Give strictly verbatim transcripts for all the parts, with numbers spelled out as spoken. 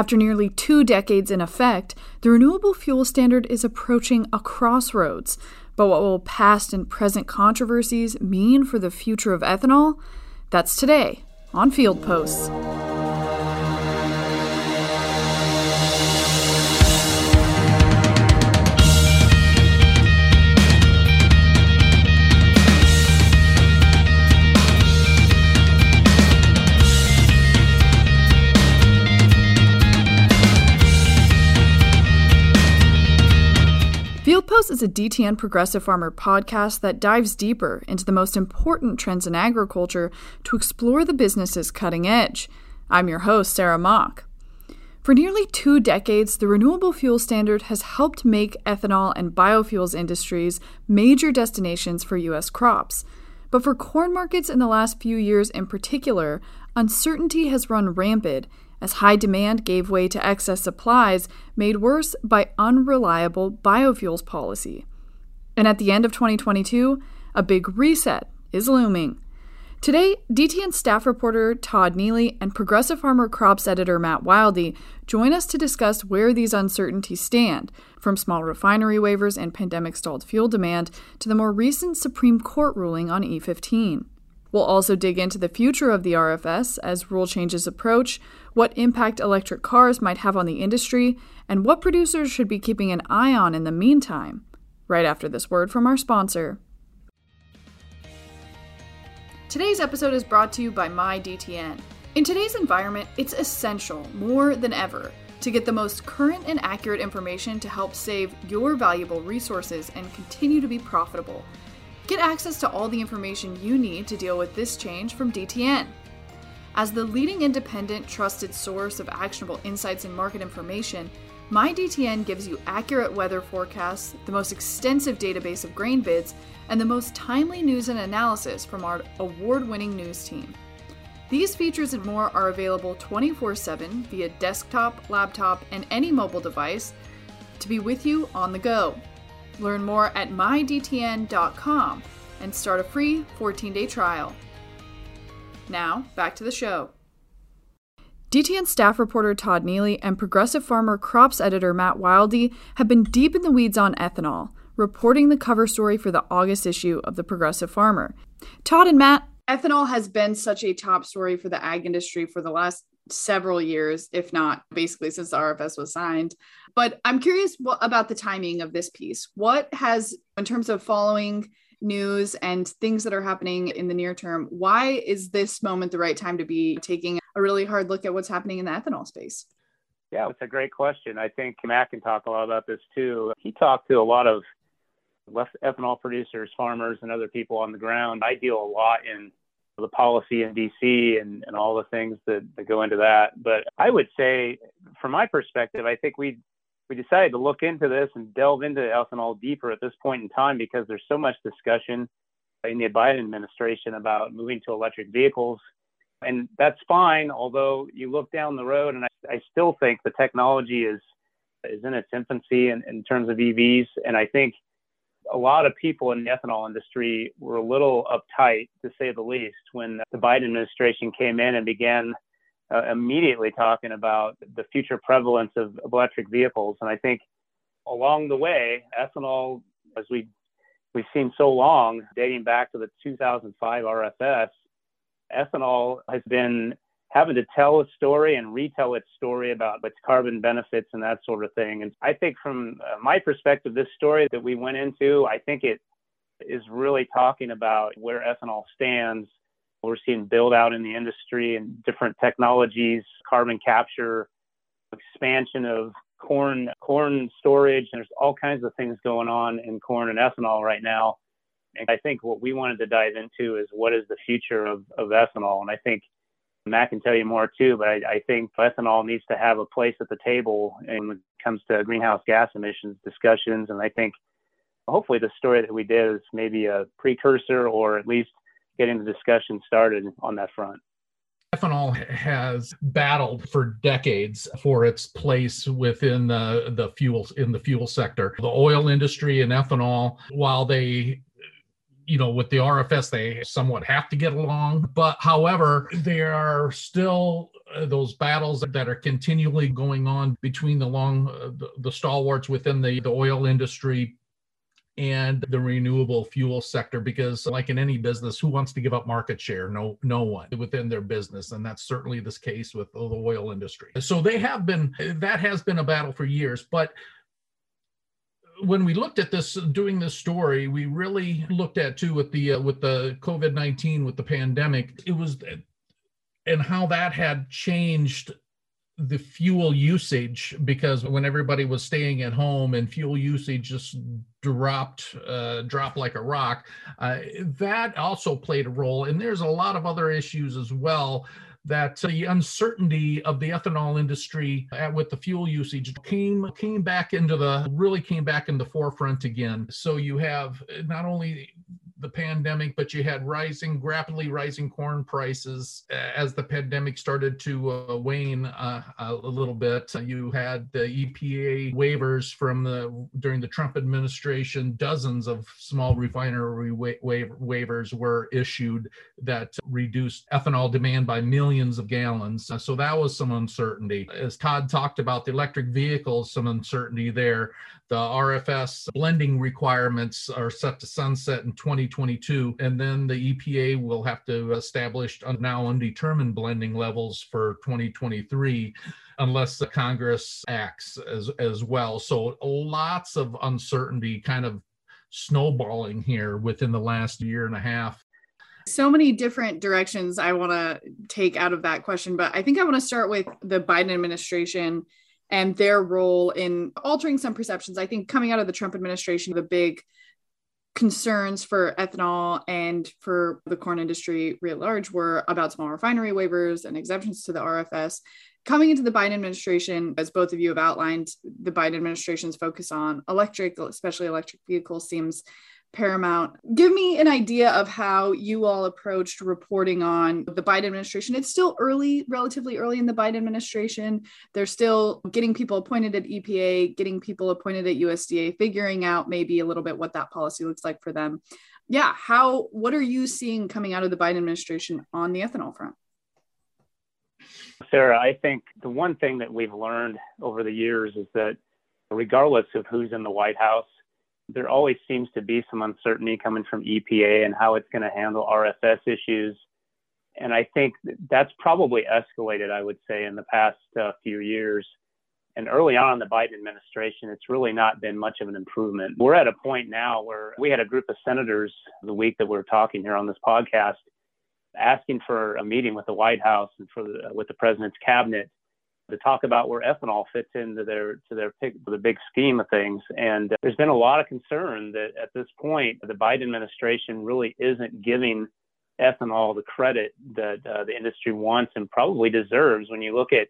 After nearly two decades in effect, the Renewable Fuel Standard is approaching a crossroads. But what will past and present controversies mean for the future of ethanol? That's today on Field Posts. Field Post is a D T N Progressive Farmer podcast that dives deeper into the most important trends in agriculture to explore the business's cutting edge. I'm your host, Sarah Mock. For nearly two decades, the Renewable Fuel Standard has helped make ethanol and biofuels industries major destinations for U S crops. But for corn markets in the last few years in particular, uncertainty has run rampant as high demand gave way to excess supplies made worse by unreliable biofuels policy. And at the end of twenty twenty-two, a big reset is looming. Today, D T N staff reporter Todd Neely and Progressive Farmer crops editor Matt Wilde join us to discuss where these uncertainties stand, from small refinery waivers and pandemic-stalled fuel demand to the more recent Supreme Court ruling on E fifteen. We'll also dig into the future of the R F S as rule changes approach, what impact electric cars might have on the industry, and what producers should be keeping an eye on in the meantime, right after this word from our sponsor. Today's episode is brought to you by My D T N. In today's environment, it's essential, more than ever, to get the most current and accurate information to help save your valuable resources and continue to be profitable. Get access to all the information you need to deal with this change from D T N. As the leading independent, trusted source of actionable insights and market information, My D T N gives you accurate weather forecasts, the most extensive database of grain bids, and the most timely news and analysis from our award-winning news team. These features and more are available twenty-four seven via desktop, laptop, and any mobile device to be with you on the go. Learn more at my D T N dot com and start a free fourteen-day trial. Now, back to the show. D T N staff reporter Todd Neely and Progressive Farmer crops editor Matt Wilde have been deep in the weeds on ethanol, reporting the cover story for the August issue of the Progressive Farmer. Todd and Matt, ethanol has been such a top story for the ag industry for the last several years, if not basically since the R F S was signed. But I'm curious about the timing of this piece. What has, in terms of following news and things that are happening in the near term, why is this moment the right time to be taking a really hard look at what's happening in the ethanol space? Yeah, it's a great question. I think Matt can talk a lot about this too. He talked to a lot of ethanol producers, farmers, and other people on the ground. I deal a lot in the policy in D C and, and all the things that, that go into that. But I would say, from my perspective, I think we we decided to look into this and delve into ethanol deeper at this point in time because there's so much discussion in the Biden administration about moving to electric vehicles. And that's fine, although you look down the road, and I, I still think the technology is, is in its infancy in, in terms of E Vs. And I think a lot of people in the ethanol industry were a little uptight, to say the least, when the Biden administration came in and began uh, immediately talking about the future prevalence of, of electric vehicles. And I think along the way, ethanol, as we, we've seen so long, dating back to the two thousand five R F S, ethanol has been having to tell a story and retell its story about its carbon benefits and that sort of thing. And I think from my perspective, this story that we went into, I think it is really talking about where ethanol stands. We're seeing build out in the industry and different technologies, carbon capture, expansion of corn, corn storage. There's all kinds of things going on in corn and ethanol right now. And I think what we wanted to dive into is what is the future of, of ethanol. And I think Matt can tell you more too, but I, I think ethanol needs to have a place at the table when it comes to greenhouse gas emissions discussions. And I think hopefully the story that we did is maybe a precursor or at least getting the discussion started on that front. Ethanol has battled for decades for its place within the, the fuels in the fuel sector. The oil industry and ethanol, while they You know, with the R F S, they somewhat have to get along. But however, they are still those battles that are continually going on between the long, uh, the, the stalwarts within the, the oil industry and the renewable fuel sector, because like in any business, who wants to give up market share? No, no one within their business. And that's certainly this case with the oil industry. So they have been, that has been a battle for years. But when we looked at this, doing this story, we really looked at too with the, uh, with the COVID nineteen, with the pandemic, it was, and how that had changed the fuel usage, because when everybody was staying at home and fuel usage just dropped, uh, dropped like a rock, uh, that also played a role. And there's a lot of other issues as well, that the uncertainty of the ethanol industry at, with the fuel usage came, came back into the, really came back in the forefront again. So you have not only the pandemic, but you had rising, rapidly rising corn prices as the pandemic started to uh, wane uh, a little bit. You had the E P A waivers from the, during the Trump administration, dozens of small refinery wa- wa- waivers were issued that reduced ethanol demand by millions of gallons. So that was some uncertainty. As Todd talked about the electric vehicles, some uncertainty there. The R F S blending requirements are set to sunset in twenty twenty-two, and then the E P A will have to establish now undetermined blending levels for twenty twenty-three, unless the Congress acts as, as well. So lots of uncertainty kind of snowballing here within the last year and a half. So many different directions I want to take out of that question, but I think I want to start with the Biden administration and their role in altering some perceptions. I think coming out of the Trump administration, the big concerns for ethanol and for the corn industry writ large were about small refinery waivers and exemptions to the R F S. Coming into the Biden administration, as both of you have outlined, the Biden administration's focus on electric, especially electric vehicles, seems paramount. Give me an idea of how you all approached reporting on the Biden administration. It's still early, relatively early in the Biden administration. They're still getting people appointed at E P A, getting people appointed at U S D A, figuring out maybe a little bit what that policy looks like for them. Yeah, how, what are you seeing coming out of the Biden administration on the ethanol front? Sarah, I think the one thing that we've learned over the years is that regardless of who's in the White House, there always seems to be some uncertainty coming from E P A and how it's going to handle R F S issues. And I think that's probably escalated, I would say, in the past uh, few years. And early on in the Biden administration, it's really not been much of an improvement. We're at a point now where we had a group of senators the week that we were talking here on this podcast asking for a meeting with the White House and for the, with the president's cabinet to talk about where ethanol fits into their to their pick, the big scheme of things. And uh, there's been a lot of concern that at this point, the Biden administration really isn't giving ethanol the credit that uh, the industry wants and probably deserves when you look at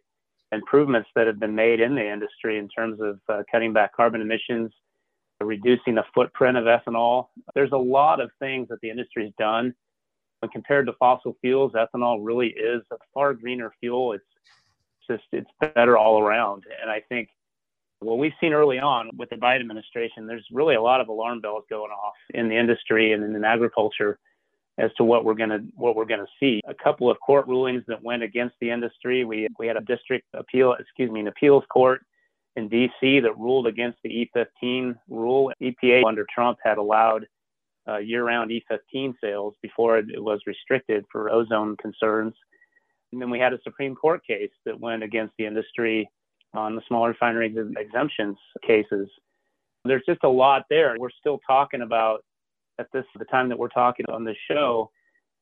improvements that have been made in the industry in terms of uh, cutting back carbon emissions, reducing the footprint of ethanol. There's a lot of things that the industry's done. When compared to fossil fuels, ethanol really is a far greener fuel. It's Just, it's better all around. And I think what we've seen early on with the Biden administration, there's really a lot of alarm bells going off in the industry and in agriculture as to what we're going to what we're going to see. A couple of court rulings that went against the industry. We we had a district appeal, excuse me, an appeals court in D C that ruled against the E fifteen rule. E P A under Trump had allowed uh, year-round E fifteen sales before it was restricted for ozone concerns. And then we had a Supreme Court case that went against the industry on the small refinery exemptions cases. There's just a lot there. We're still talking about, at this the time that we're talking on this show,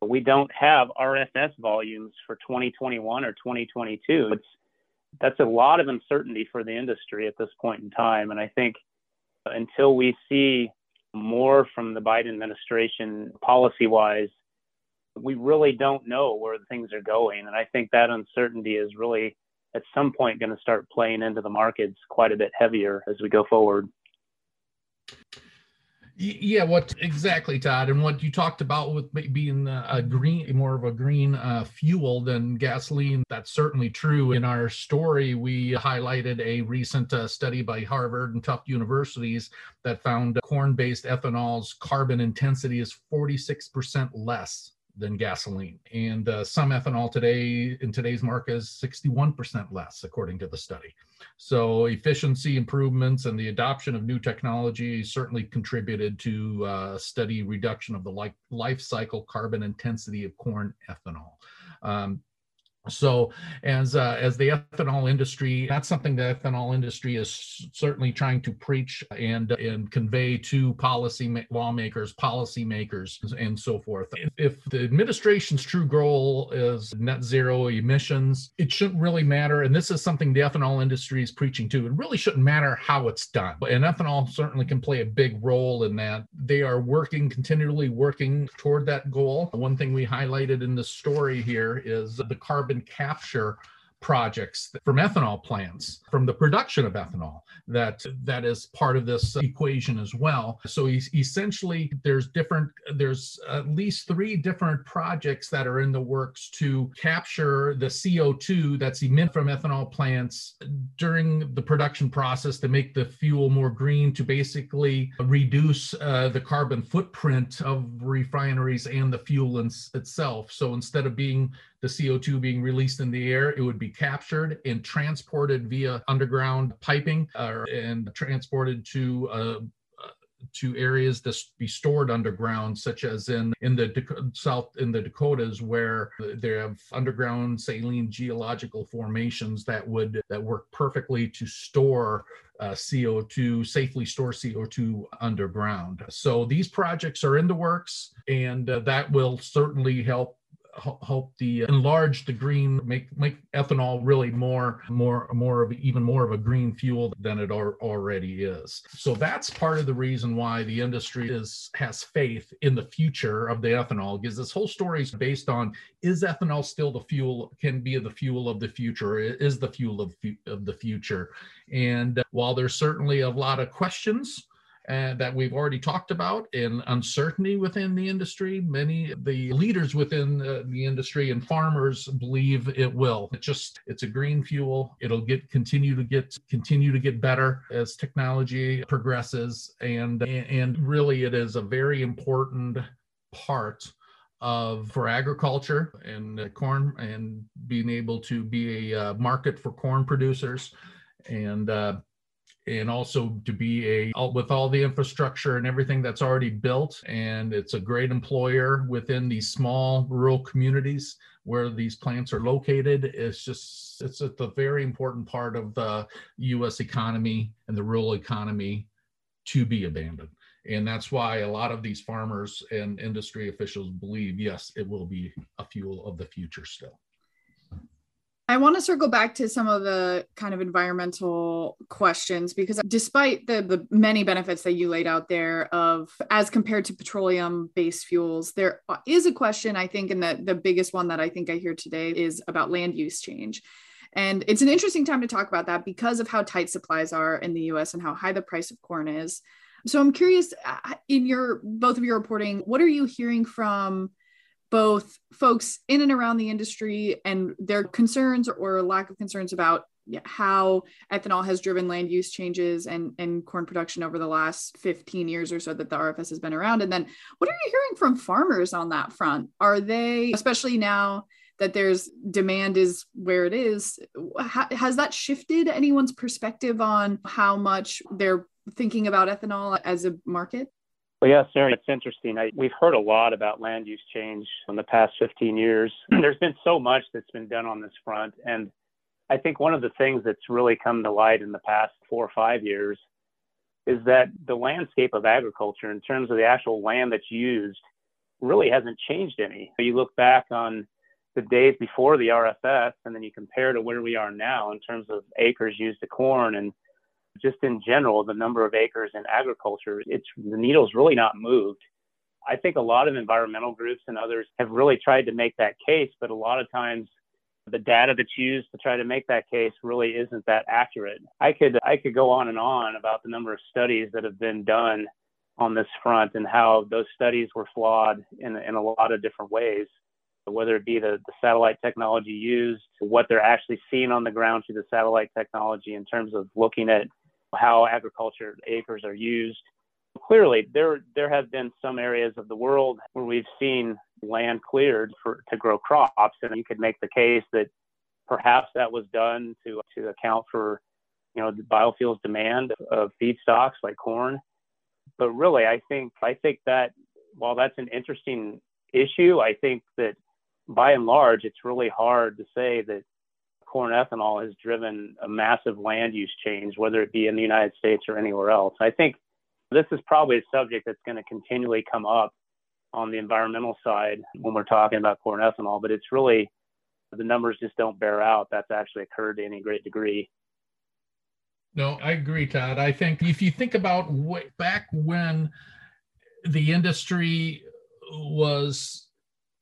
we don't have R F S volumes for twenty twenty-one or twenty twenty-two. It's, that's a lot of uncertainty for the industry at this point in time. And I think until we see more from the Biden administration policy-wise, we really don't know where things are going. And I think that uncertainty is really at some point going to start playing into the markets quite a bit heavier as we go forward. Yeah, what exactly, Todd, and what you talked about with being a green, more of a green uh, fuel than gasoline, that's certainly true. In our story, we highlighted a recent uh, study by Harvard and Tufts universities that found corn-based ethanol's carbon intensity is forty-six percent less than gasoline. And uh, some ethanol today in today's market is sixty-one percent less, according to the study. So efficiency improvements and the adoption of new technology certainly contributed to uh, steady reduction of the life, life cycle carbon intensity of corn ethanol. Um, So as uh, as the ethanol industry, that's something the ethanol industry is certainly trying to preach and and convey to policy ma- lawmakers, policymakers, and so forth. If, if the administration's true goal is net zero emissions, it shouldn't really matter. And this is something the ethanol industry is preaching to. It really shouldn't matter how it's done. And ethanol certainly can play a big role in that. They are working, continually working toward that goal. One thing we highlighted in the story here is the carbon capture projects from ethanol plants, from the production of ethanol, that that is part of this equation as well. So essentially, there's different, there's at least three different projects that are in the works to capture the C O two that's emitted from ethanol plants during the production process to make the fuel more green, to basically reduce uh, the carbon footprint of refineries and the fuel in, itself. So instead of being the C O two being released in the air, it would be captured and transported via underground piping uh, and transported to uh, to areas that be stored underground, such as in in the Dak- south in the Dakotas, where they have underground saline geological formations that would that work perfectly to store Uh, C O two, safely store C O two underground. So these projects are in the works, and uh, that will certainly help help the uh, enlarge the green, make make ethanol really more more more of even more of a green fuel than it ar- already is. So that's part of the reason why the industry is has faith in the future of the ethanol, because this whole story is based on, is ethanol still the fuel, can be the fuel of the future, or is the fuel of, of the future. And uh, while there's certainly a lot of questions Uh, that we've already talked about, and uncertainty within the industry, many of the leaders within uh, the industry and farmers believe it will. It just, it's a green fuel. It'll get continue to get continue to get better as technology progresses, and and really it is a very important part of for agriculture and uh, corn, and being able to be a uh, market for corn producers, and uh, and also to be a, with all the infrastructure and everything that's already built. And it's a great employer within these small rural communities where these plants are located. It's just, it's a, a very important part of the U S economy and the rural economy to be abandoned. And that's why a lot of these farmers and industry officials believe, yes, it will be a fuel of the future still. I want to circle back to some of the kind of environmental questions, because despite the, the many benefits that you laid out there of as compared to petroleum-based fuels, there is a question, I think, and the, the biggest one that I think I hear today is about land use change. And it's an interesting time to talk about that because of how tight supplies are in the U S and how high the price of corn is. So I'm curious, in your both of your reporting, what are you hearing from both folks in and around the industry and their concerns or lack of concerns about how ethanol has driven land use changes and, and corn production over the last fifteen years or so that the R F S has been around? And then what are you hearing from farmers on that front? Are they, especially now that there's demand is where it is, ha- has that shifted anyone's perspective on how much they're thinking about ethanol as a market? Well, yeah, Sarah, it's interesting. I, we've heard a lot about land use change in the past fifteen years. There's been so much that's been done on this front. And I think one of the things that's really come to light in the past four or five years is that the landscape of agriculture in terms of the actual land that's used really hasn't changed any. You look back on the days before the R F S, and then you compare to where we are now in terms of acres used to corn, and just in general, the number of acres in agriculture, it's the needle's really not moved. I think a lot of environmental groups and others have really tried to make that case, but a lot of times the data that's used to try to make that case really isn't that accurate. I could I could go on and on about the number of studies that have been done on this front and how those studies were flawed in, in a lot of different ways, whether it be the, the satellite technology used, what they're actually seeing on the ground through the satellite technology in terms of looking at how agriculture acres are used. Clearly, there there have been some areas of the world where we've seen land cleared for to grow crops, and you could make the case that perhaps that was done to to account for, you know, the biofuels demand of feedstocks like corn. But really, I think I think that while that's an interesting issue, I think that by and large, it's really hard to say that corn ethanol has driven a massive land use change, whether it be in the United States or anywhere else. I think this is probably a subject that's going to continually come up on the environmental side when we're talking about corn ethanol, but it's really, the numbers just don't bear out that's actually occurred to any great degree. No, I agree, Todd. I think if you think about way back when the industry was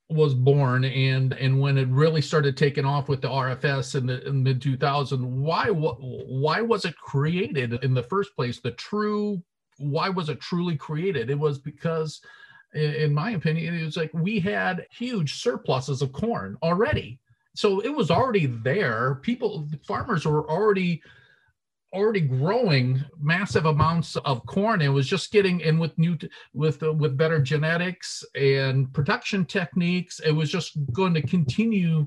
was born and and when it really started taking off with the R F S in the in mid two thousands, why why was it created in the first place? The true why was it truly created? It was because, in my opinion, it was like we had huge surpluses of corn already, so it was already there. People, farmers were already already growing massive amounts of corn. It was just getting in with new, with uh, with better genetics and production techniques. It was just going to continue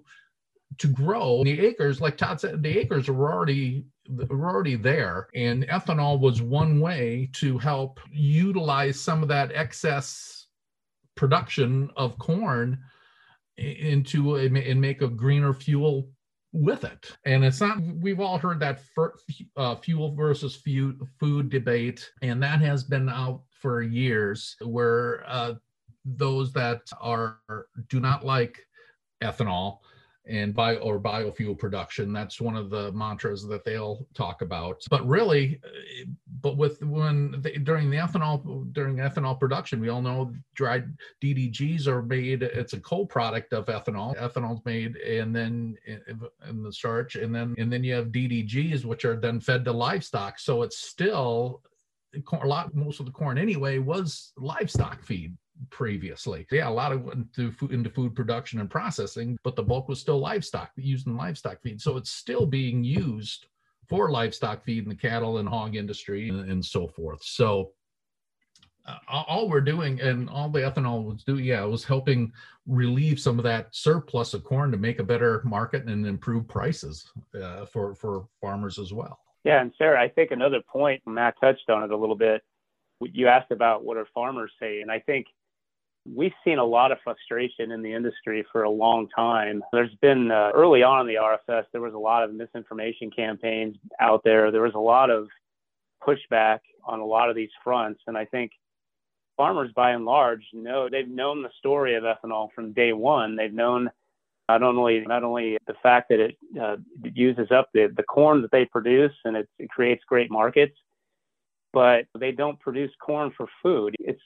to grow. The acres, like Todd said, the acres were already were already there, and ethanol was one way to help utilize some of that excess production of corn into a, and make a greener fuel with it. And it's not, we've all heard that for, uh, fuel versus fu- food debate, and that has been out for years, where uh, those that are do not like ethanol and bio or biofuel production, that's one of the mantras that they'll talk about. But really, but with when they, during the ethanol during ethanol production, we all know dried D D Gs are made. It's a co-product of ethanol. Ethanol's made, and then in the starch, and then and then you have D D Gs, which are then fed to livestock. So it's still a lot. Most of the corn anyway was livestock feed previously. Yeah, a lot of went into food, into food production and processing, but the bulk was still livestock, used in livestock feed. So it's still being used for livestock feed in the cattle and hog industry and, and so forth. So uh, all we're doing and all the ethanol was doing, yeah, was helping relieve some of that surplus of corn to make a better market and improve prices uh, for, for farmers as well. Yeah, and Sarah, I think another point, Matt touched on it a little bit. You asked about what are farmers saying, and I think we've seen a lot of frustration in the industry for a long time. There's been uh, early on in the R F S, there was a lot of misinformation campaigns out there. There was a lot of pushback on a lot of these fronts. And I think farmers, by and large, know they've known the story of ethanol from day one. They've known not only not only the fact that it uh, uses up the, the corn that they produce and it, it creates great markets, but they don't produce corn for food. It's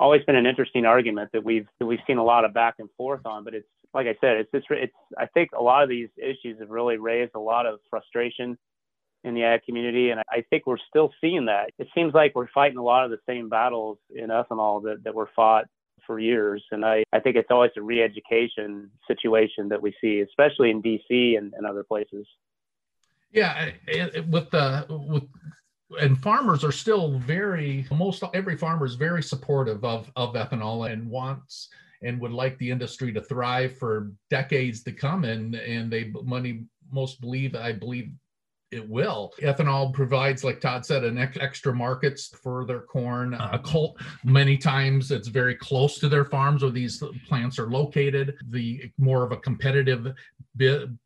always been an interesting argument that we've that we've seen a lot of back and forth on. But it's like I said, it's just, it's I think a lot of these issues have really raised a lot of frustration in the ag community, and I think we're still seeing that. It seems like we're fighting a lot of the same battles in ethanol that, that were fought for years, and I, I think it's always a re-education situation that we see, especially in D C and, and other places. Yeah, it, it, with the with. And farmers are still very, most every farmer is very supportive of, of ethanol and wants and would like the industry to thrive for decades to come. And, and they money most believe, I believe it will. Ethanol provides, like Todd said, an ex- extra markets for their corn. A cult, many times it's very close to their farms where these plants are located. The more of a competitive bid,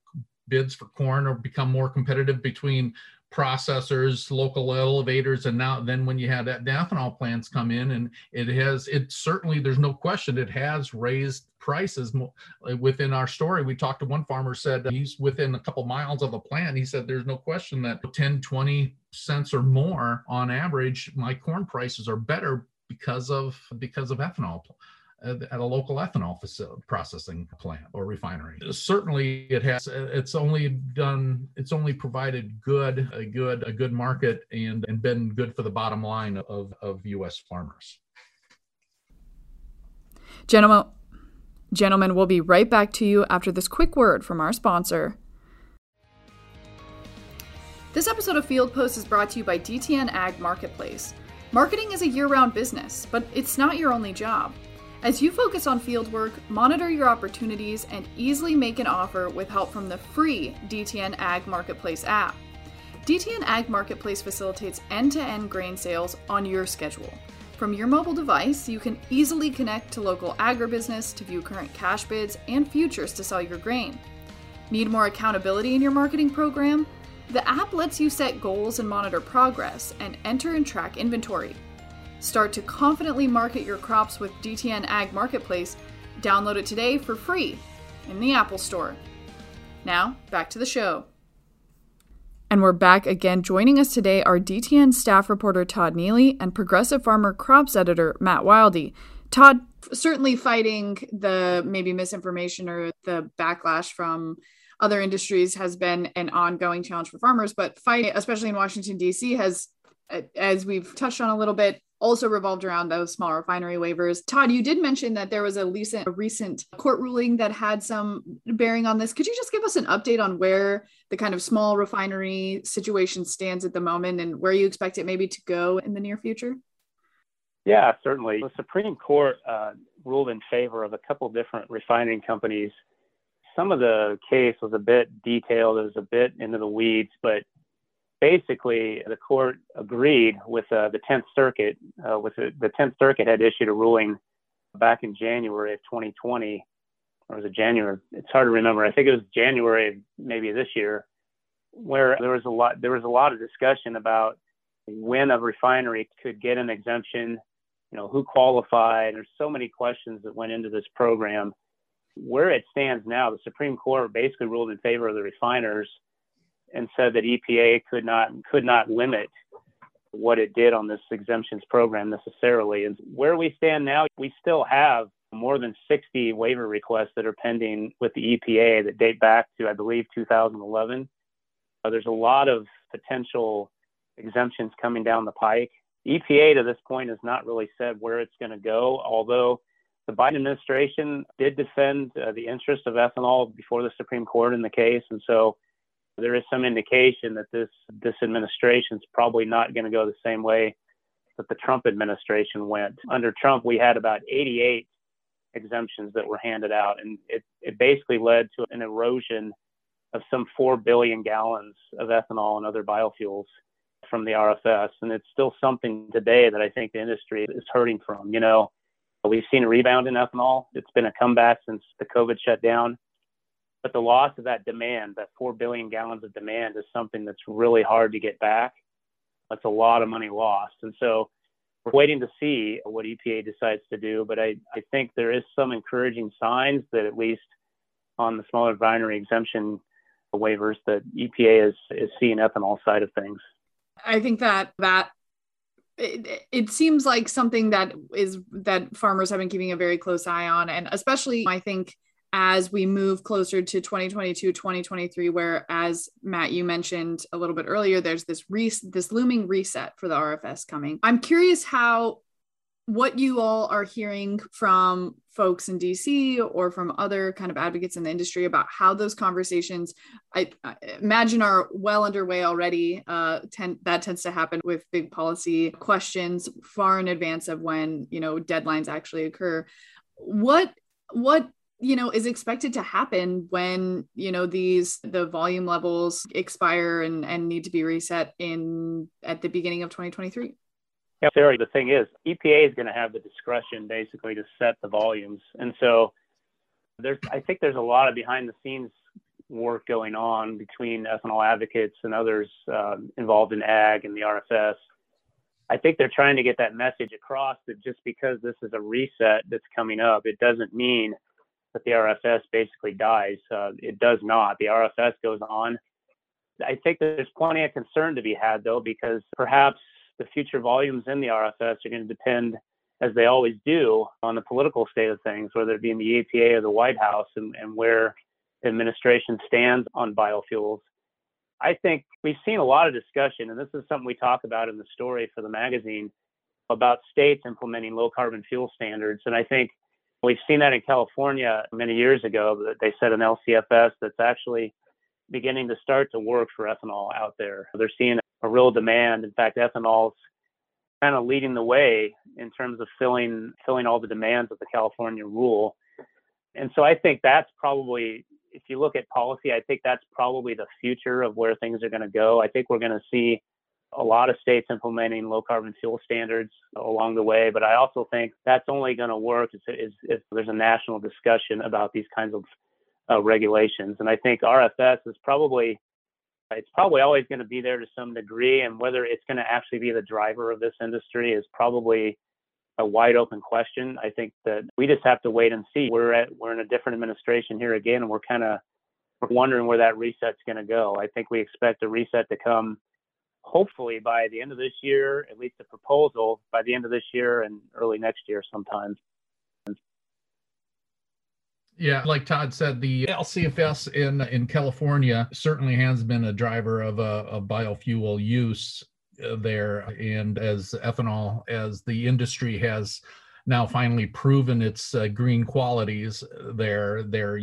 bids for corn or become more competitive between processors, local elevators, and now then when you had that ethanol plants come in, and it has, it certainly, there's no question, it has raised prices. Within our story, we talked to one farmer, said he's within a couple miles of a plant. He said, there's no question that ten, twenty cents or more on average, my corn prices are better because of, because of ethanol at a local ethanol facility, processing plant or refinery. Certainly it has, it's only done, it's only provided good, a good, a good market and, and been good for the bottom line of, of U S farmers. Gentlemen, gentlemen, we'll be right back to you after this quick word from our sponsor. This episode of Field Post is brought to you by D T N Ag Marketplace. Marketing is a year-round business, but it's not your only job. As you focus on fieldwork, monitor your opportunities, and easily make an offer with help from the free D T N Ag Marketplace app. D T N Ag Marketplace facilitates end-to-end grain sales on your schedule. From your mobile device, you can easily connect to local agribusiness to view current cash bids and futures to sell your grain. Need more accountability in your marketing program? The app lets you set goals and monitor progress and enter and track inventory. Start to confidently market your crops with D T N Ag Marketplace. Download it today for free in the Apple Store. Now, back to the show. And we're back again. Joining us today are D T N staff reporter Todd Neely and Progressive Farmer crops editor Matt Wilde. Todd, certainly fighting the maybe misinformation or the backlash from other industries has been an ongoing challenge for farmers, but fighting, especially in Washington, D C, has, as we've touched on a little bit, also revolved around those small refinery waivers. Todd, you did mention that there was a recent, a recent court ruling that had some bearing on this. Could you just give us an update on where the kind of small refinery situation stands at the moment and where you expect it maybe to go in the near future? Yeah, certainly. The Supreme Court uh, ruled in favor of a couple different refining companies. Some of the case was a bit detailed, it was a bit into the weeds, but basically, the court agreed with uh, the tenth Circuit. Uh, with the, the tenth Circuit had issued a ruling back in January of twenty twenty, or was it January? It's hard to remember. I think it was January of maybe this year, where there was a lot. There was a lot of discussion about when a refinery could get an exemption. You know, who qualified? There's so many questions that went into this program. Where it stands now, the Supreme Court basically ruled in favor of the refiners and said that E P A could not could not limit what it did on this exemptions program necessarily. And where we stand now, we still have more than sixty waiver requests that are pending with the E P A that date back to, I believe, two thousand eleven. Uh, there's a lot of potential exemptions coming down the pike. E P A to this point has not really said where it's going to go, although the Biden administration did defend uh, the interest of ethanol before the Supreme Court in the case. And so there is some indication that this this administration is probably not going to go the same way that the Trump administration went. Under Trump, we had about eighty-eight exemptions that were handed out, and it, it basically led to an erosion of some four billion gallons of ethanol and other biofuels from the R F S. And it's still something today that I think the industry is hurting from. You know, we've seen a rebound in ethanol. It's been a comeback since the COVID shutdown. But the loss of that demand, that four billion gallons of demand, is something that's really hard to get back. That's a lot of money lost. And so we're waiting to see what E P A decides to do. But I, I think there is some encouraging signs that at least on the smaller refinery exemption waivers, that E P A is, is seeing ethanol side of things. I think that that It, it seems like something that is that farmers have been keeping a very close eye on. And especially, I think, as we move closer to twenty twenty-two, twenty twenty-three, where, as Matt, you mentioned a little bit earlier, there's this re- this looming reset for the R F S coming. I'm curious how, what you all are hearing from folks in D C or from other kind of advocates in the industry about how those conversations, I, I imagine, are well underway already. Uh, ten, that tends to happen with big policy questions far in advance of when, you know, deadlines actually occur. What, what, you know, is expected to happen when, you know, these, the volume levels expire and, and need to be reset in at the beginning of twenty twenty-three? Yeah, Sarah, the thing is, E P A is going to have the discretion basically to set the volumes. And so there's, I think there's a lot of behind the scenes work going on between ethanol advocates and others uh, involved in ag and the R F S. I think they're trying to get that message across that just because this is a reset that's coming up, it doesn't mean that the R F S basically dies. Uh, it does not. The R F S goes on. I think there's plenty of concern to be had, though, because perhaps the future volumes in the R F S are going to depend, as they always do, on the political state of things, whether it be in the E P A or the White House, and, and where the administration stands on biofuels. I think we've seen a lot of discussion, and this is something we talk about in the story for the magazine, about states implementing low carbon fuel standards. And I think we've seen that in California many years ago, that they set an L C F S that's actually beginning to start to work for ethanol out there. They're seeing a real demand. In fact, ethanol's kind of leading the way in terms of filling filling all the demands of the California rule. And so I think that's probably, if you look at policy, I think that's probably the future of where things are going to go. I think we're going to see a lot of states implementing low carbon fuel standards along the way. But I also think that's only going to work if, if there's a national discussion about these kinds of uh, regulations. And I think R F S is probably, it's probably always going to be there to some degree. And whether it's going to actually be the driver of this industry is probably a wide open question. I think that we just have to wait and see. We're at, we're in a different administration here again, and we're kind of wondering where that reset's going to go. I think we expect a reset to come hopefully by the end of this year, at least a proposal by the end of this year and early next year sometimes. Yeah, like Todd said, the L C F S in, in California certainly has been a driver of, uh, of biofuel use there. And as ethanol, as the industry has now finally proven its uh, green qualities there, they're,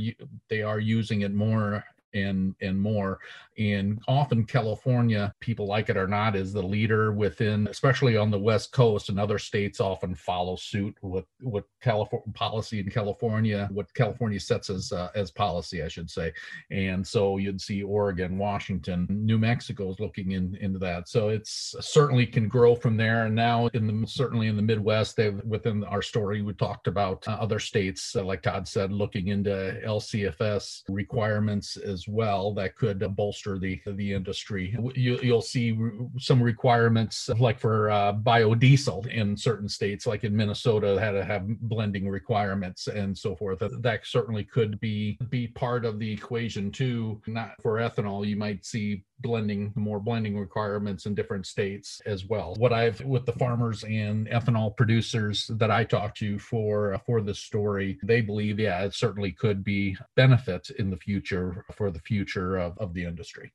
they are using it more and and more. And often California, people like it or not, is the leader within, especially on the West Coast, and other states often follow suit with what California policy in California, what California sets as uh, as policy, I should say. And so you'd see Oregon, Washington, New Mexico is looking in, into that. So it's certainly can grow from there. And now in the, certainly in the Midwest, they've, within our story, we talked about uh, other states, uh, like Todd said, looking into L C F S requirements as well that could bolster the the industry. You, you'll see some requirements like for uh, biodiesel in certain states, like in Minnesota, had to have blending requirements and so forth. That certainly could be be part of the equation too. Not for ethanol, you might see blending, more blending requirements in different states as well. What I've, with the farmers and ethanol producers that I talked to for, for this story, they believe, yeah, it certainly could be benefit in the future for the future of, of the industry.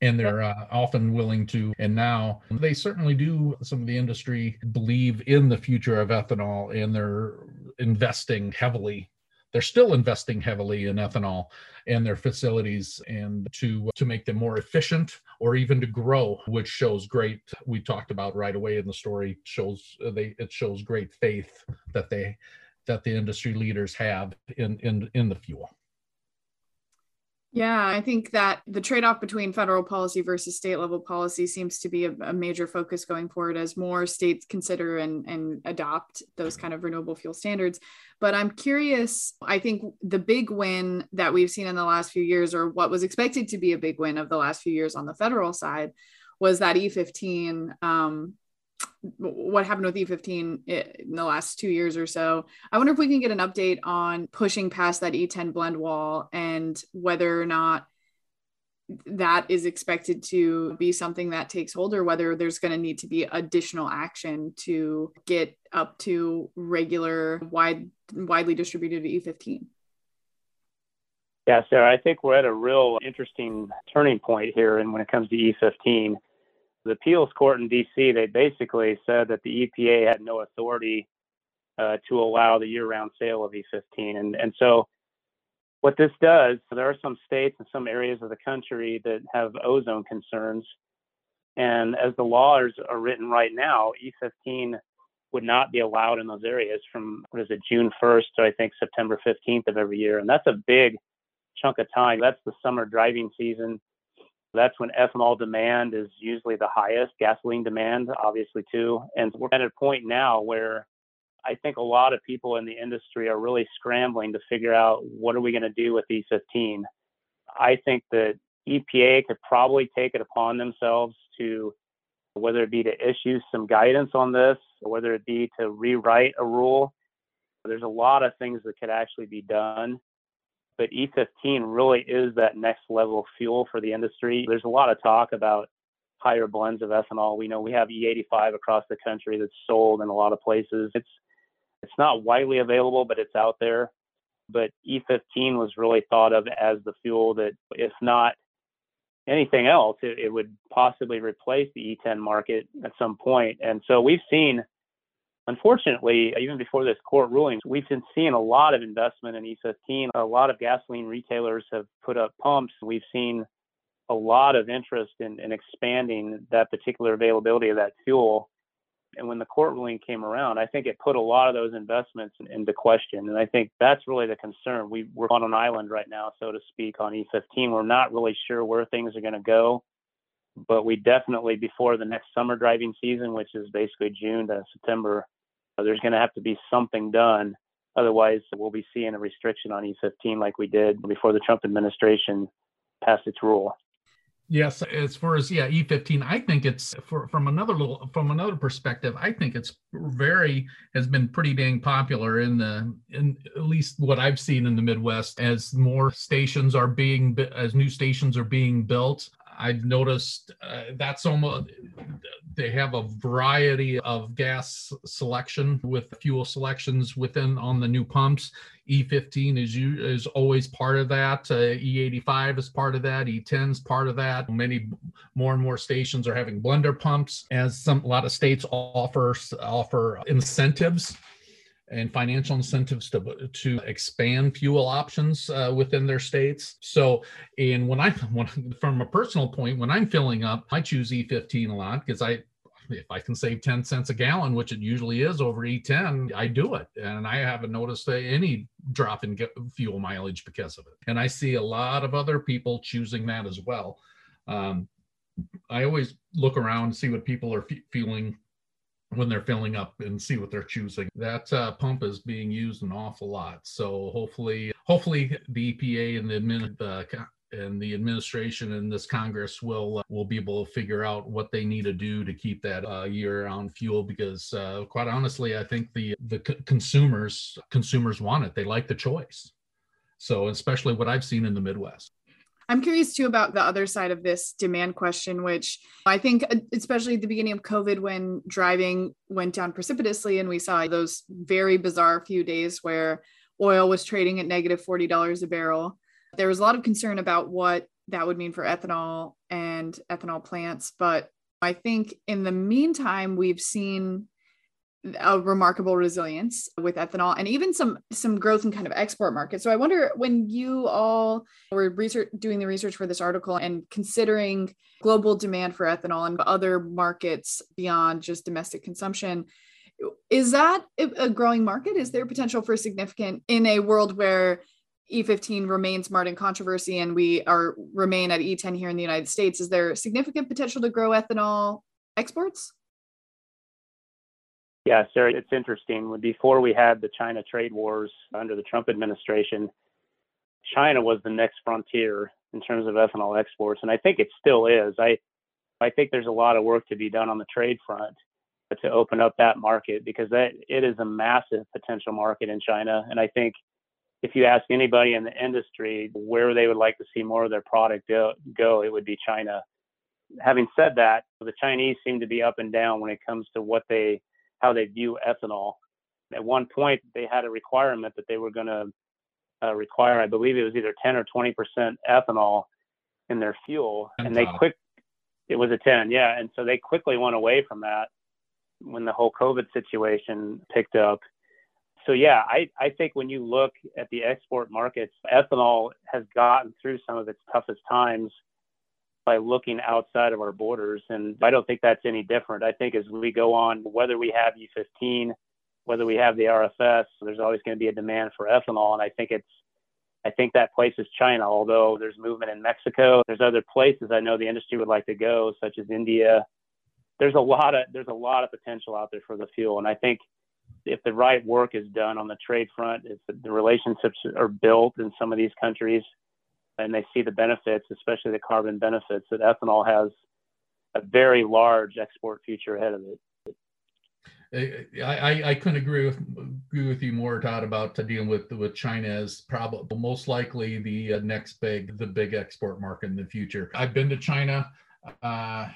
And they're uh, often willing to, and now they certainly do, some of the industry believe in the future of ethanol, and they're investing heavily. They're still investing heavily in ethanol and their facilities, and to to make them more efficient or even to grow, which shows great, we talked about right away in the story, shows they it shows great faith that they that the industry leaders have in in, in the fuel. Yeah, I think that the trade-off between federal policy versus state-level policy seems to be a, a major focus going forward as more states consider and, and adopt those kind of renewable fuel standards. But I'm curious, I think the big win that we've seen in the last few years, or what was expected to be a big win of the last few years on the federal side, was that E fifteen, um, what happened with E fifteen in the last two years or so. I wonder if we can get an update on pushing past that E ten blend wall and whether or not that is expected to be something that takes hold, or whether there's going to need to be additional action to get up to regular, wide, widely distributed E fifteen. Yeah, Sarah, I think we're at a real interesting turning point here. And when it comes to E fifteen, the appeals court in D C, they basically said that the E P A had no authority uh, to allow the year-round sale of E fifteen. And, and so what this does, there are some states and some areas of the country that have ozone concerns. And as the laws are written right now, E fifteen would not be allowed in those areas from, what is it, June first to, I think, September fifteenth of every year. And that's a big chunk of time. That's the summer driving season. That's when ethanol demand is usually the highest, gasoline demand, obviously, too. And we're at a point now where I think a lot of people in the industry are really scrambling to figure out, what are we going to do with E fifteen? I think that E P A could probably take it upon themselves to, whether it be to issue some guidance on this, or whether it be to rewrite a rule. There's a lot of things that could actually be done. But E fifteen really is that next level fuel for the industry. There's a lot of talk about higher blends of ethanol. We know we have E eighty-five across the country that's sold in a lot of places. It's it's not widely available, but it's out there. But E fifteen was really thought of as the fuel that, if not anything else, it, it would possibly replace the E ten market at some point. And so we've seen, unfortunately, even before this court ruling, we've been seeing a lot of investment in E fifteen. A lot of gasoline retailers have put up pumps. We've seen a lot of interest in, in expanding that particular availability of that fuel. And when the court ruling came around, I think it put a lot of those investments into question. And I think that's really the concern. We, we're on an island right now, so to speak, on E fifteen. We're not really sure where things are going to go. But we definitely, before the next summer driving season, which is basically June to September, there's going to have to be something done. Otherwise, we'll be seeing a restriction on E fifteen like we did before the Trump administration passed its rule. Yes, as far as yeah, E fifteen, I think it's for, from another little from another perspective. I think it's very has been pretty dang popular in the in at least what I've seen in the Midwest. As more stations are being as new stations are being built, I've noticed uh, that's almost they have a variety of gas selection with fuel selections within on the new pumps. E fifteen is you is always part of that. Uh, E eighty-five is part of that. E ten is part of that. Many more and more stations are having blender pumps, as some a lot of states offer offer incentives and financial incentives to to expand fuel options uh, within their states. So, and when I when, from a personal point, when I'm filling up, I choose E fifteen a lot because I. If I can save ten cents a gallon, which it usually is over E ten, I do it. And I haven't noticed any drop in fuel mileage because of it. And I see a lot of other people choosing that as well. Um, I always look around and see what people are f- feeling when they're filling up and see what they're choosing. That uh, pump is being used an awful lot. So hopefully, hopefully the E P A and the admin, uh, and the administration and this Congress will uh, will be able to figure out what they need to do to keep that uh, year-round fuel, because uh, quite honestly, I think the the c- consumers consumers want it. They like the choice. So especially what I've seen in the Midwest. I'm curious too about the other side of this demand question, which I think, especially at the beginning of COVID, when driving went down precipitously, and we saw those very bizarre few days where oil was trading at negative forty dollars a barrel. There was a lot of concern about what that would mean for ethanol and ethanol plants. But I think in the meantime, we've seen a remarkable resilience with ethanol and even some some growth in kind of export markets. So I wonder, when you all were research, doing the research for this article and considering global demand for ethanol and other markets beyond just domestic consumption, is that a growing market? Is there potential for significant in a world where E fifteen remains marred in controversy and we are remain at E ten here in the United States? Is there significant potential to grow ethanol exports? Yeah, Sarah, it's interesting. Before we had the China trade wars under the Trump administration, China was the next frontier in terms of ethanol exports. And I think it still is. I, I think there's a lot of work to be done on the trade front to open up that market, because that it is a massive potential market in China. And I think if you ask anybody in the industry where they would like to see more of their product go, go, it would be China. Having said that, the Chinese seem to be up and down when it comes to what they, how they view ethanol. At one point, they had a requirement that they were going to uh, require, I believe it was either ten or twenty percent ethanol in their fuel. And they quick, it was a ten, yeah. And so they quickly went away from that when the whole COVID situation picked up. So yeah, I, I think when you look at the export markets, ethanol has gotten through some of its toughest times by looking outside of our borders. And I don't think that's any different. I think as we go on, whether we have E fifteen, whether we have the R F S, there's always going to be a demand for ethanol. And I think it's, I think that place is China, although there's movement in Mexico. There's other places I know the industry would like to go, such as India. There's a lot of, there's a lot of potential out there for the fuel. And I think if the right work is done on the trade front, if the relationships are built in some of these countries and they see the benefits, especially the carbon benefits, that ethanol has a very large export future ahead of it. I, I, I couldn't agree with, agree with you more, Todd, about dealing with, with China as probably most likely the next big, the big export market in the future. I've been to China. Uh,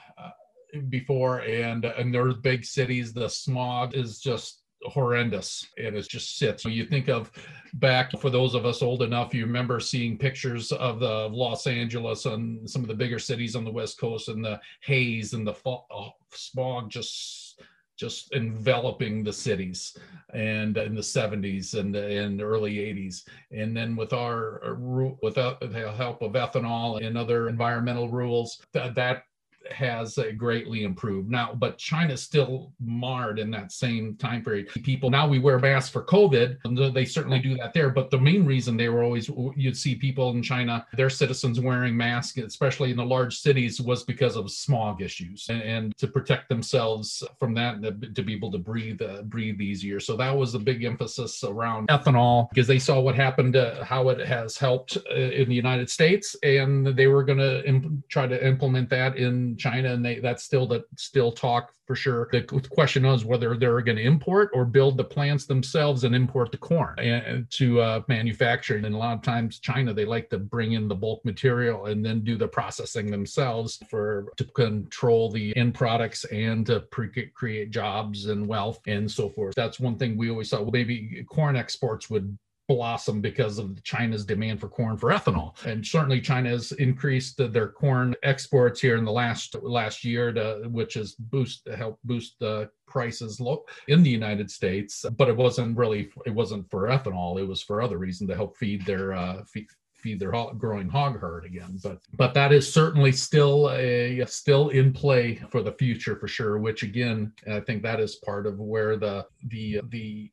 before and and there's big cities, the smog is just horrendous and it just sits. So you think of back, for those of us old enough, you remember seeing pictures of the of Los Angeles and some of the bigger cities on the West Coast, and the haze and the fog, oh, smog just just enveloping the cities, and in the seventies and and early eighties. And then with our, with the help of ethanol and other environmental rules, that, that has greatly improved now, but China's still marred in that same time period. People, now we wear masks for COVID, and they certainly do that there. But the main reason they were always, you'd see people in China, their citizens wearing masks, especially in the large cities, was because of smog issues and, and to protect themselves from that, and to be able to breathe, uh, breathe easier. So that was the big emphasis around ethanol, because they saw what happened, uh, how it has helped uh, in the United States, and they were going to imp- try to implement that in China, and they, that's still the still talk for sure. The question is whether they're going to import or build the plants themselves and import the corn and, to uh, manufacture. And a lot of times, China, they like to bring in the bulk material and then do the processing themselves for to control the end products and to pre- create jobs and wealth and so forth. That's one thing we always thought. Well, maybe corn exports would blossom because of China's demand for corn for ethanol. And certainly China has increased their corn exports here in the last last year, to, which has boost helped boost the prices low in the United States. But it wasn't really, it wasn't for ethanol. It was for other reasons, to help feed their uh, feed, feed their hog, growing hog herd again. But but that is certainly still a still in play for the future for sure. Which again, I think that is part of where the the the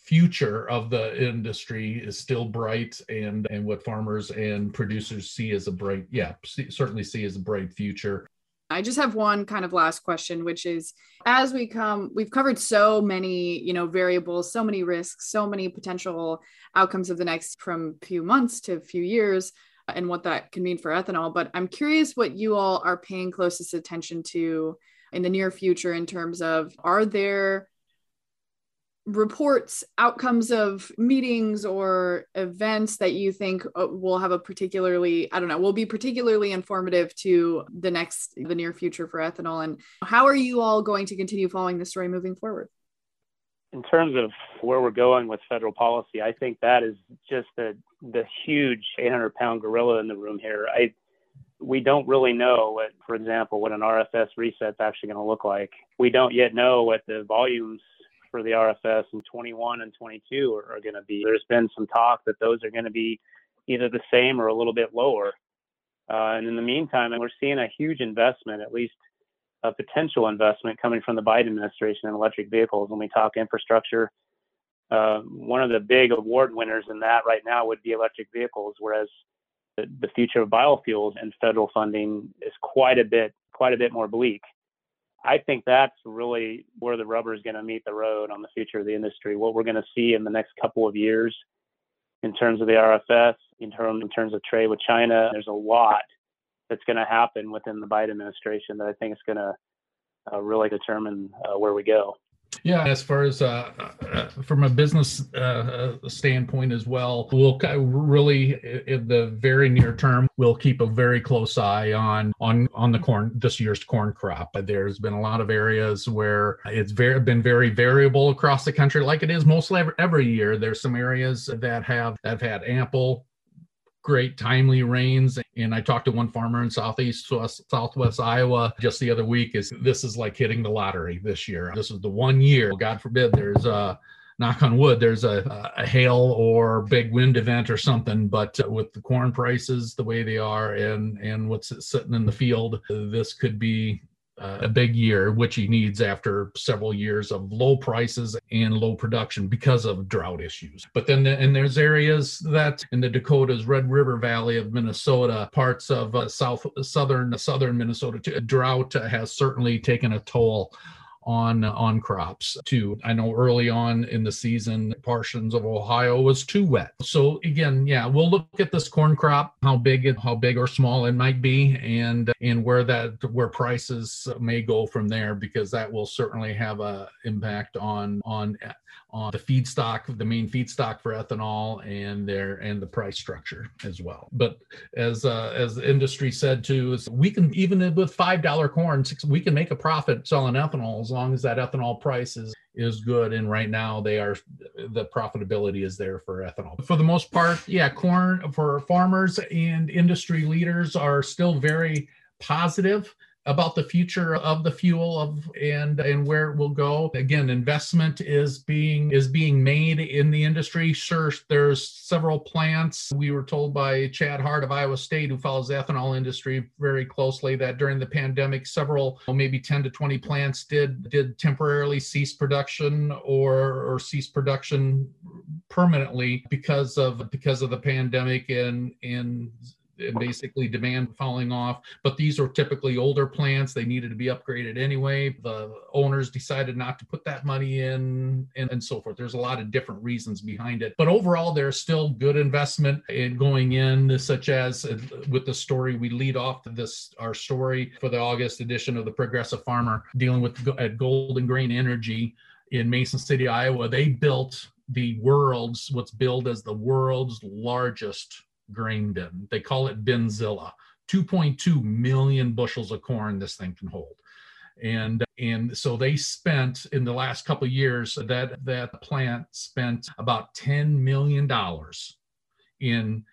future of the industry is still bright, and, and what farmers and producers see as a bright, yeah, see, certainly see as a bright future. I just have one kind of last question, which is, as we come, we've covered so many, you know, variables, so many risks, so many potential outcomes of the next from few months to few years, and what that can mean for ethanol. But I'm curious what you all are paying closest attention to in the near future in terms of, are there reports, outcomes of meetings or events that you think will have a particularly, I don't know, will be particularly informative to the next, the near future for ethanol? And how are you all going to continue following this story moving forward? In terms of where we're going with federal policy, I think that is just the the huge eight hundred pound gorilla in the room here. I We don't really know what, for example, what an R F S reset's actually going to look like. We don't yet know what the volumes for the R F S in twenty-one and twenty-two are, are going to be. There's been some talk that those are going to be either the same or a little bit lower. Uh, and in the meantime, we're seeing a huge investment, at least a potential investment, coming from the Biden administration in electric vehicles. When we talk infrastructure, uh, one of the big award winners in that right now would be electric vehicles, whereas the, the future of biofuels and federal funding is quite a bit, quite a bit more bleak. I think that's really where the rubber is going to meet the road on the future of the industry. What we're going to see in the next couple of years in terms of the R F S, in terms, in terms of trade with China, there's a lot that's going to happen within the Biden administration that I think is going to uh, really determine uh, where we go. Yeah, as far as uh, uh, from a business uh, standpoint as well, we'll really, in the very near term, we'll keep a very close eye on on on the corn, this year's corn crop. There's been a lot of areas where it's very, been very variable across the country, like it is mostly every year. There's some areas that have have had ample, great timely rains. And I talked to one farmer in southeast southwest Iowa just the other week. Is this is like hitting the lottery this year. This is the one year, God forbid, there's a knock on wood, there's a, a hail or big wind event or something. But with the corn prices the way they are and and what's sitting in the field, this could be a big year, which he needs after several years of low prices and low production because of drought issues. But then, the, and there's areas that in the Dakotas, Red River Valley of Minnesota, parts of uh, south southern southern Minnesota, too, drought has certainly taken a toll on on crops too. I know early on in the season, portions of Ohio was too wet. So again, yeah, we'll look at this corn crop, how big it, how big or small it might be, and and where that where prices may go from there, because that will certainly have a impact on on on the feedstock, the main feedstock for ethanol, and their and the price structure as well. But as uh, as the industry said too, is we can, even with five dollar corn, six, we can make a profit selling ethanol. As long as that ethanol price is, is good. And right now they are, the profitability is there for ethanol. For the most part, yeah, corn for farmers and industry leaders are still very positive about the future of the fuel of and and where it will go. Again, investment is being is being made in the industry. Sure, there's several plants. We were told by Chad Hart of Iowa State, who follows the ethanol industry very closely, that during the pandemic, several, maybe ten to twenty plants did did temporarily cease production or or cease production permanently because of because of the pandemic and and basically demand falling off. But these are typically older plants. They needed to be upgraded anyway. The owners decided not to put that money in and, and so forth. There's a lot of different reasons behind it. But overall, there's still good investment in going in, such as with the story we lead off to this, our story for the August edition of the Progressive Farmer, dealing with Golden Grain Energy in Mason City, Iowa. They built the world's, what's billed as the world's largest grain bin. They call it Binzilla. two point two million bushels of corn this thing can hold. And and so they spent in the last couple of years, that that plant spent about ten million dollars in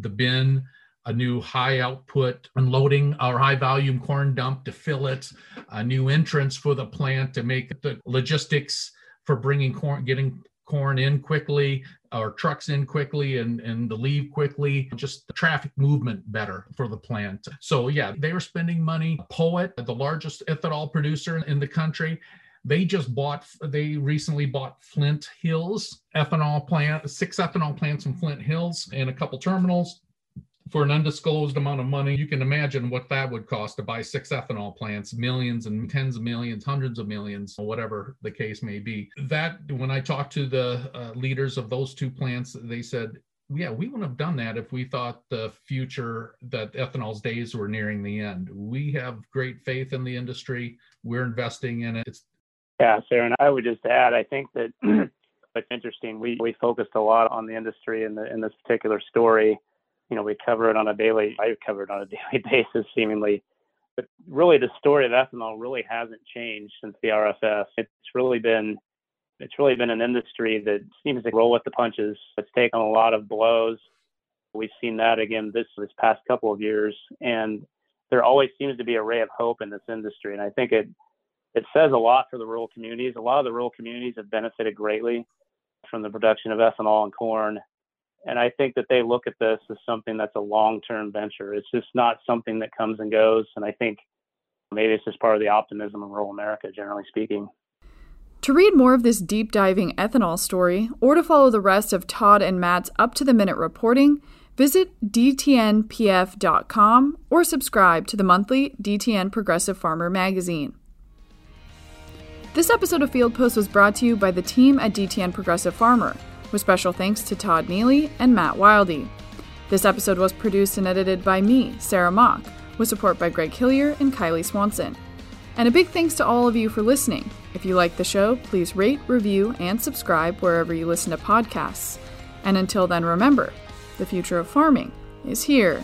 the bin, a new high output unloading or high volume corn dump to fill it, a new entrance for the plant to make the logistics for bringing corn, getting corn in quickly, or trucks in quickly and, and to leave quickly, just the traffic movement better for the plant. So yeah, they were spending money. Poet, the largest ethanol producer in the country, they just bought, they recently bought Flint Hills ethanol plant, six ethanol plants in Flint Hills and a couple terminals for an undisclosed amount of money. You can imagine what that would cost to buy six ethanol plants, millions and tens of millions, hundreds of millions, whatever the case may be. That, when I talked to the uh, leaders of those two plants, they said, yeah, we wouldn't have done that if we thought the future, that ethanol's days were nearing the end. We have great faith in the industry. We're investing in it. It's- yeah, Sarah, and I would just add, I think that it's interesting. We, we focused a lot on the industry in, the, in this particular story. You know, we cover it on a daily, I cover it on a daily basis, seemingly. But really, the story of ethanol really hasn't changed since the R F S. It's really been, it's really been an industry that seems to roll with the punches. It's taken a lot of blows. We've seen that again this, this past couple of years. And there always seems to be a ray of hope in this industry. And I think it, it says a lot for the rural communities. A lot of the rural communities have benefited greatly from the production of ethanol and corn. And I think that they look at this as something that's a long-term venture. It's just not something that comes and goes. And I think maybe it's just part of the optimism of rural America, generally speaking. To read more of this deep-diving ethanol story, or to follow the rest of Todd and Matt's up-to-the-minute reporting, visit D T N P F dot com or subscribe to the monthly D T N Progressive Farmer magazine. This episode of Field Post was brought to you by the team at D T N Progressive Farmer, with special thanks to Todd Neely and Matt Wilde. This episode was produced and edited by me, Sarah Mock, with support by Greg Hillier and Kylie Swanson. And a big thanks to all of you for listening. If you like the show, please rate, review, and subscribe wherever you listen to podcasts. And until then, remember, the future of farming is here.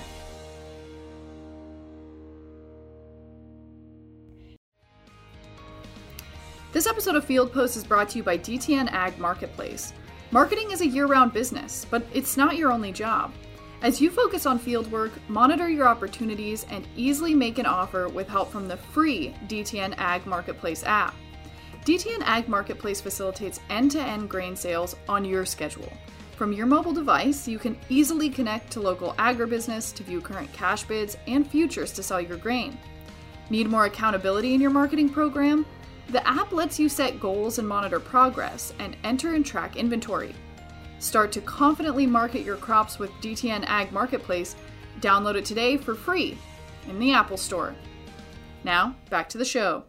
This episode of Field Post is brought to you by D T N Ag Marketplace. Marketing is a year-round business, but it's not your only job. As you focus on fieldwork, monitor your opportunities, and easily make an offer with help from the free D T N Ag Marketplace app. D T N Ag Marketplace facilitates end-to-end grain sales on your schedule. From your mobile device, you can easily connect to local agribusiness to view current cash bids and futures to sell your grain. Need more accountability in your marketing program? The app lets you set goals and monitor progress, and enter and track inventory. Start to confidently market your crops with D T N Ag Marketplace. Download it today for free in the Apple Store. Now, back to the show.